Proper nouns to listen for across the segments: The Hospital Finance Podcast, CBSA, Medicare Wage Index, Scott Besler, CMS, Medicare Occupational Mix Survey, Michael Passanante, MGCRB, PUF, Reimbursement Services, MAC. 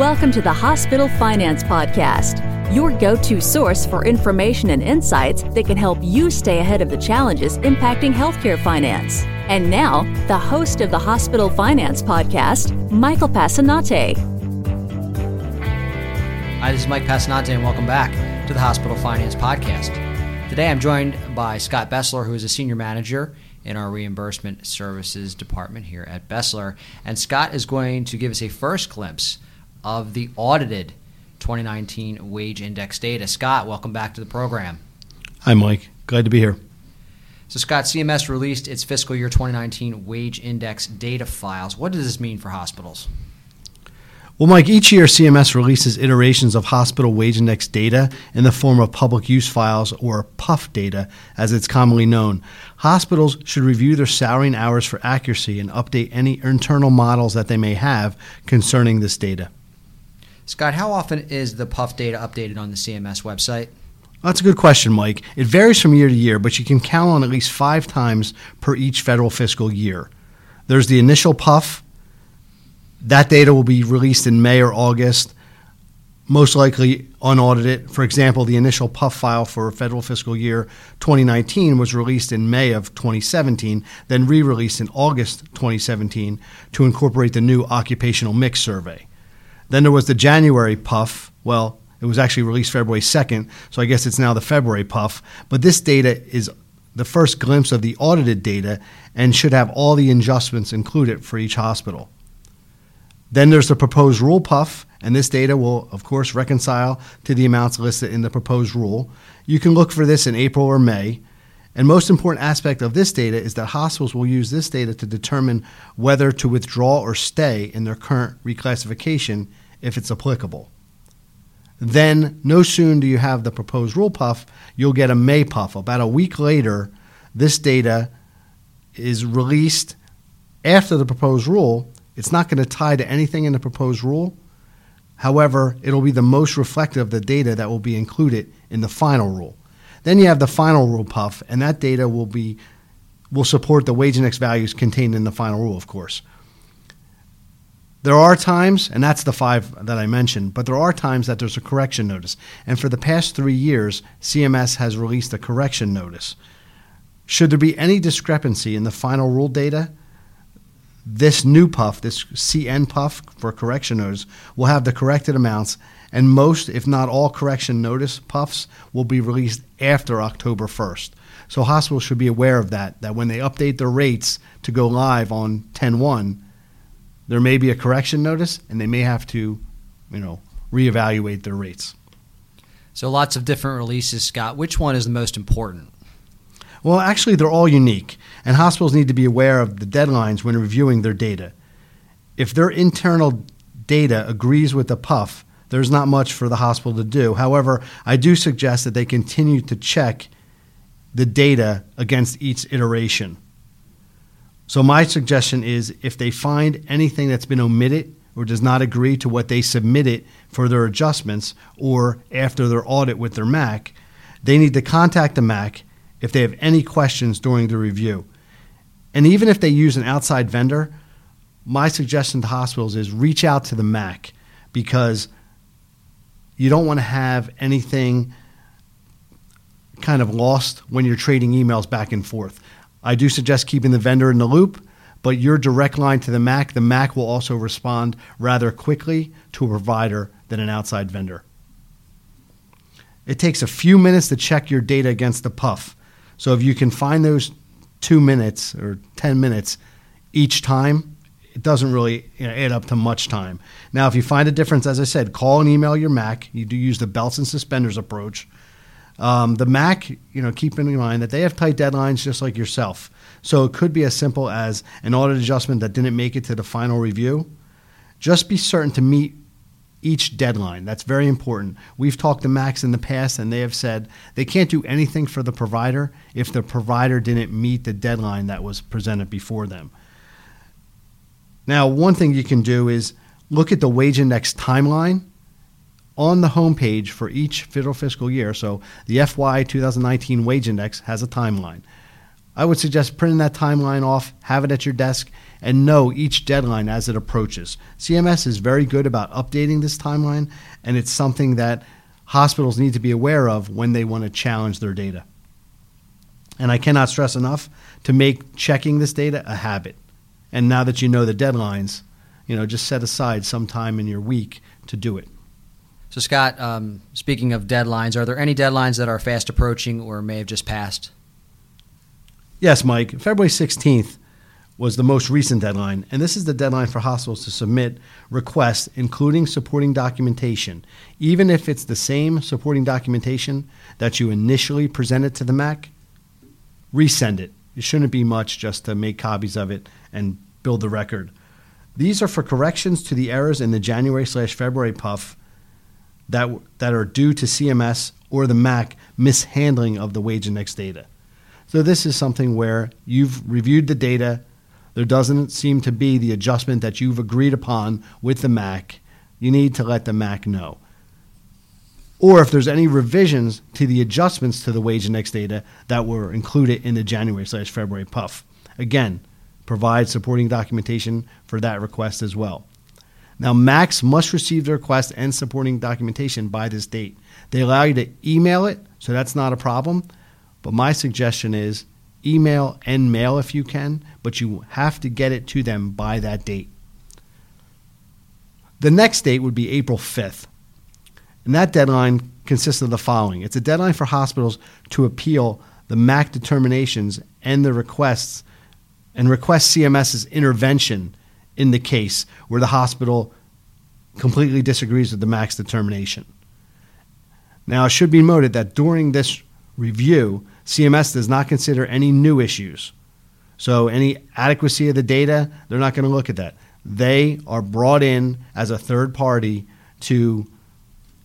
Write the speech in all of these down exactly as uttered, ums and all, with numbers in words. Welcome to the Hospital Finance Podcast, your go-to source for information and insights that can help you stay ahead of the challenges impacting healthcare finance. And now, the host of the Hospital Finance Podcast, Michael Passanante. Hi, this is Mike Passanante, and welcome back to the Hospital Finance Podcast. Today, I'm joined by Scott Besler, who is a senior manager in our Reimbursement Services department here at Besler. And Scott is going to give us a first glimpse of the audited twenty nineteen wage index data. Scott, welcome back to the program. Hi, Mike. Glad to be here. So, Scott, C M S released its fiscal year twenty nineteen wage index data files. What does this mean for hospitals? Well, Mike, each year C M S releases iterations of hospital wage index data in the form of public use files, or P U F data, as it's commonly known. Hospitals should review their salary and hours for accuracy and update any internal models that they may have concerning this data. Scott, how often is the P U F data updated on the C M S website? That's a good question, Mike. It varies from year to year, but you can count on at least five times per each federal fiscal year. There's the initial P U F. That data will be released in May or August, most likely unaudited. For example, the initial P U F file for federal fiscal year twenty nineteen was released in May of twenty seventeen, then re-released in August twenty seventeen to incorporate the new Occupational Mix Survey. Then there was the January P U F. Well, it was actually released February second, so I guess it's now the February P U F. But this data is the first glimpse of the audited data and should have all the adjustments included for each hospital. Then there's the proposed rule P U F, and this data will, of course, reconcile to the amounts listed in the proposed rule. You can look for this in April or May. And most important aspect of this data is that hospitals will use this data to determine whether to withdraw or stay in their current reclassification if it's applicable. Then, no soon do you have the proposed rule P U F, you'll get a May P U F. About a week later, this data is released after the proposed rule. It's not going to tie to anything in the proposed rule. However, it'll be the most reflective of the data that will be included in the final rule. Then you have the final rule P U F, and that data will be will support the wage index values contained in the final rule, of course. There are times, and that's the five that I mentioned, but there are times that there's a correction notice. And for the past three years, C M S has released a correction notice. Should there be any discrepancy in the final rule data, this new P U F, this C N P U F for correction notice, will have the corrected amounts, and most, if not all, correction notice P U Fs will be released after October first. So hospitals should be aware of that, that when they update their rates to go live on ten one, there may be a correction notice, and they may have to, you know, reevaluate their rates. So lots of different releases, Scott. Which one is the most important? Well, actually, they're all unique, and hospitals need to be aware of the deadlines when reviewing their data. If their internal data agrees with the P U F, there's not much for the hospital to do. However, I do suggest that they continue to check the data against each iteration. So my suggestion is if they find anything that's been omitted or does not agree to what they submitted for their adjustments or after their audit with their M A C, they need to contact the M A C if they have any questions during the review. And even if they use an outside vendor, my suggestion to hospitals is reach out to the M A C, because you don't want to have anything kind of lost when you're trading emails back and forth. I do suggest keeping the vendor in the loop, but your direct line to the M A C, the M A C will also respond rather quickly to a provider than an outside vendor. It takes a few minutes to check your data against the P U F. So if you can find those two minutes or ten minutes each time, it doesn't really, you know, add up to much time. Now, if you find a difference, as I said, call and email your M A C. You do use the belts and suspenders approach. Um, the M A C, you know, keep in mind that they have tight deadlines just like yourself. So it could be as simple as an audit adjustment that didn't make it to the final review. Just be certain to meet each deadline. That's very important. We've talked to M A Cs in the past, and they have said they can't do anything for the provider if the provider didn't meet the deadline that was presented before them. Now, one thing you can do is look at the wage index timeline on the homepage for each federal fiscal year. So the F Y twenty nineteen wage index has a timeline. I would suggest printing that timeline off, have it at your desk, and know each deadline as it approaches. C M S is very good about updating this timeline, and it's something that hospitals need to be aware of when they want to challenge their data. And I cannot stress enough to make checking this data a habit. And now that you know the deadlines, you know, just set aside some time in your week to do it. So, Scott, um, speaking of deadlines, are there any deadlines that are fast approaching or may have just passed? Yes, Mike. February sixteenth was the most recent deadline, and this is the deadline for hospitals to submit requests, including supporting documentation, even if it's the same supporting documentation that you initially presented to the M A C. Resend it. It shouldn't be much, just to make copies of it and build the record. These are for corrections to the errors in the January slash February P U F that that are due to C M S or the M A C mishandling of the wage index data. So this is something where you've reviewed the data. There doesn't seem to be the adjustment that you've agreed upon with the M A C. You need to let the M A C know. Or if there's any revisions to the adjustments to the wage index data that were included in the January slash February P U F. Again, provide supporting documentation for that request as well. Now, M A Cs must receive the request and supporting documentation by this date. They allow you to email it, so that's not a problem. But my suggestion is email and mail if you can, but you have to get it to them by that date. The next date would be April fifth. And that deadline consists of the following. It's a deadline for hospitals to appeal the M A C determinations and the requests and request CMS's intervention in the case where the hospital completely disagrees with the M A C's determination. Now, it should be noted that during this review, C M S does not consider any new issues. So any adequacy of the data, they're not going to look at that. They are brought in as a third party to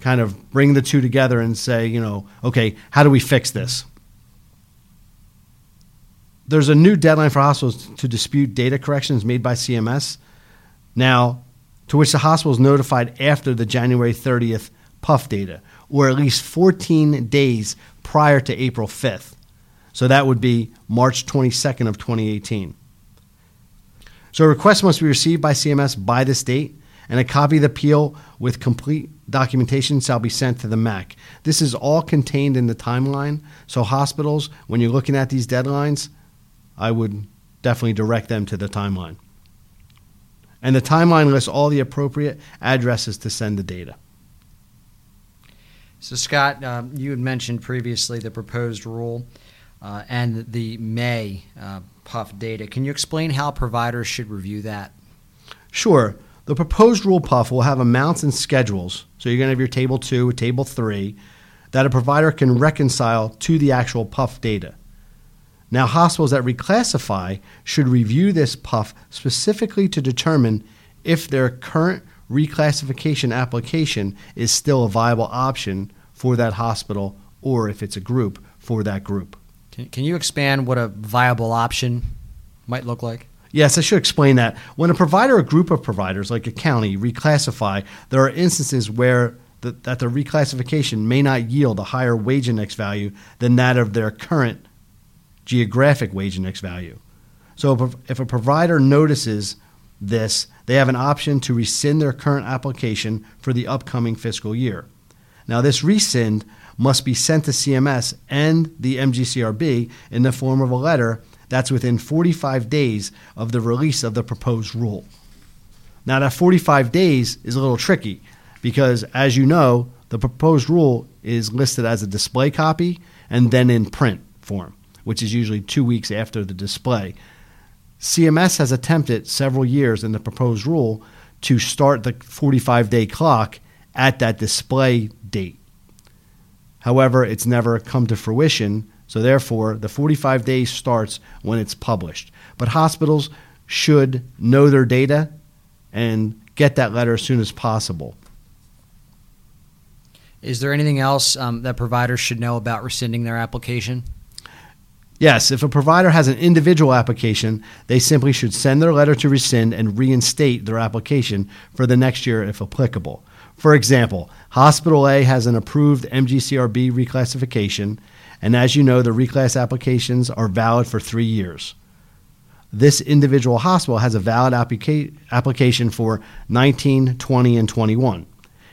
kind of bring the two together and say, you know, okay, how do we fix this? There's a new deadline for hospitals to dispute data corrections made by C M S now, to which the hospital is notified after the January thirtieth P U F data, or at least fourteen days prior to April fifth. So that would be March twenty-second of twenty eighteen. So a request must be received by C M S by this date, and a copy of the appeal with complete documentation shall be sent to the M A C. This is all contained in the timeline. So hospitals, when you're looking at these deadlines, I would definitely direct them to the timeline. And the timeline lists all the appropriate addresses to send the data. So, Scott, um, you had mentioned previously the proposed rule uh, and the May uh, P U F data. Can you explain how providers should review that? Sure. The proposed rule P U F will have amounts and schedules, so you're going to have your table two, a table three, that a provider can reconcile to the actual P U F data. Now, hospitals that reclassify should review this P U F specifically to determine if their current reclassification application is still a viable option for that hospital, or if it's a group for that group. Can, can you expand what a viable option might look like? Yes, I should explain that. When a provider or group of providers, like a county, reclassify, there are instances where the, that the reclassification may not yield a higher wage index value than that of their current geographic wage index value. So if a provider notices this, they have an option to rescind their current application for the upcoming fiscal year. Now, this rescind must be sent to C M S and the M G C R B in the form of a letter that's within forty-five days of the release of the proposed rule. Now, that forty-five days is a little tricky because, as you know, the proposed rule is listed as a display copy and then in print form, which is usually two weeks after the display. C M S has attempted several years in the proposed rule to start the forty-five-day clock at that display date. However, it's never come to fruition. So therefore, the forty-five days starts when it's published. But hospitals should know their data and get that letter as soon as possible. Is there anything else um, that providers should know about rescinding their application? Yes. If a provider has an individual application, they simply should send their letter to rescind and reinstate their application for the next year if applicable. For example, Hospital A has an approved M G C R B reclassification, And as you know, the reclass applications are valid for three years. This individual hospital has a valid applica- application for nineteen, twenty, and twenty-one.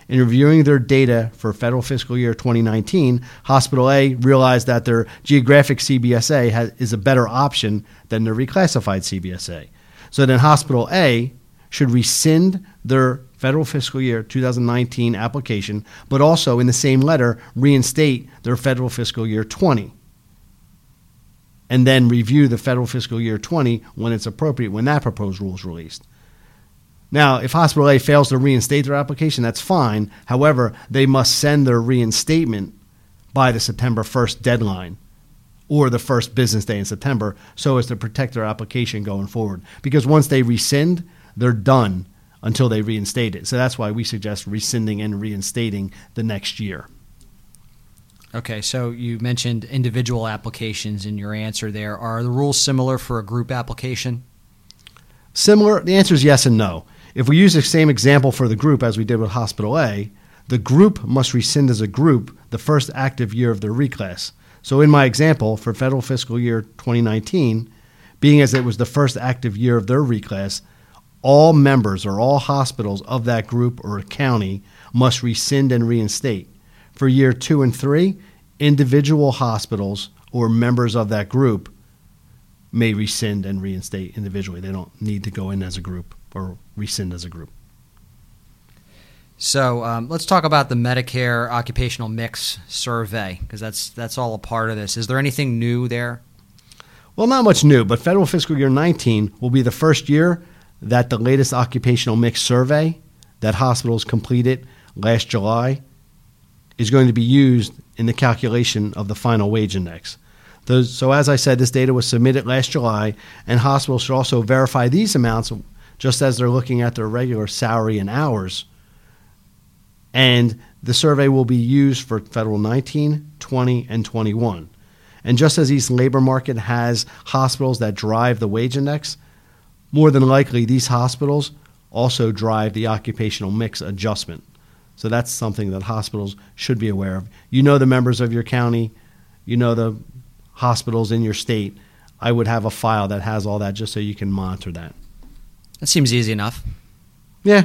In reviewing their data for federal fiscal year twenty nineteen, Hospital A realized that their geographic C B S A has, is a better option than their reclassified C B S A. So then Hospital A should rescind their federal fiscal year two thousand nineteen application, but also in the same letter reinstate their federal fiscal year twenty, and then review the federal fiscal year twenty when it's appropriate, when that proposed rule is released. Now, if Hospital A fails to reinstate their application, that's fine. However, they must send their reinstatement by the September first deadline or the first business day in September so as to protect their application going forward. Because once they rescind, they're done until they reinstate it. So that's why we suggest rescinding and reinstating the next year. Okay, so you mentioned individual applications in your answer there. Are the rules similar for a group application? Similar? The answer is yes and no. If we use the same example for the group as we did with Hospital A, the group must rescind as a group the first active year of their reclass. So in my example, for federal fiscal year twenty nineteen, being as it was the first active year of their reclass, all members or all hospitals of that group or county must rescind and reinstate. For year two and three, individual hospitals or members of that group may rescind and reinstate individually. They don't need to go in as a group or rescind as a group. So um, let's talk about the Medicare Occupational Mix Survey, because that's that's all a part of this. Is there anything new there? Well, not much new, but federal fiscal year nineteen will be the first year that the latest Occupational Mix Survey that hospitals completed last July is going to be used in the calculation of the final wage index. Those, so as I said, this data was submitted last July, and hospitals should also verify these amounts just as they're looking at their regular salary and hours. And the survey will be used for federal nineteen, twenty, and twenty-one. And just as East labor market has hospitals that drive the wage index, more than likely these hospitals also drive the occupational mix adjustment. So that's something that hospitals should be aware of. You know the members of your county, you know the hospitals in your state. I would have a file that has all that just so you can monitor that. That seems easy enough. Yeah,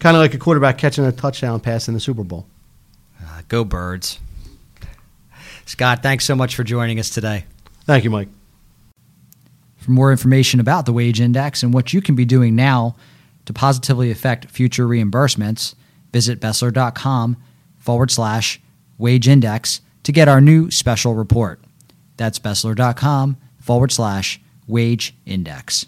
kind of like a quarterback catching a touchdown pass in the Super Bowl. Uh, go Birds. Scott, thanks so much for joining us today. Thank you, Mike. For more information about the wage index and what you can be doing now to positively affect future reimbursements, visit Besler.com forward slash wage index to get our new special report. That's Besler.com forward slash wage index.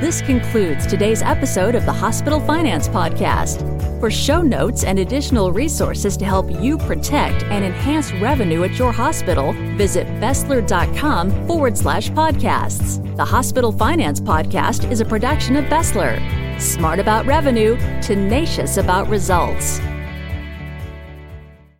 This concludes today's episode of the Hospital Finance Podcast. For show notes and additional resources to help you protect and enhance revenue at your hospital, visit Besler.com forward slash podcasts. The Hospital Finance Podcast is a production of Besler. Smart about revenue, tenacious about results.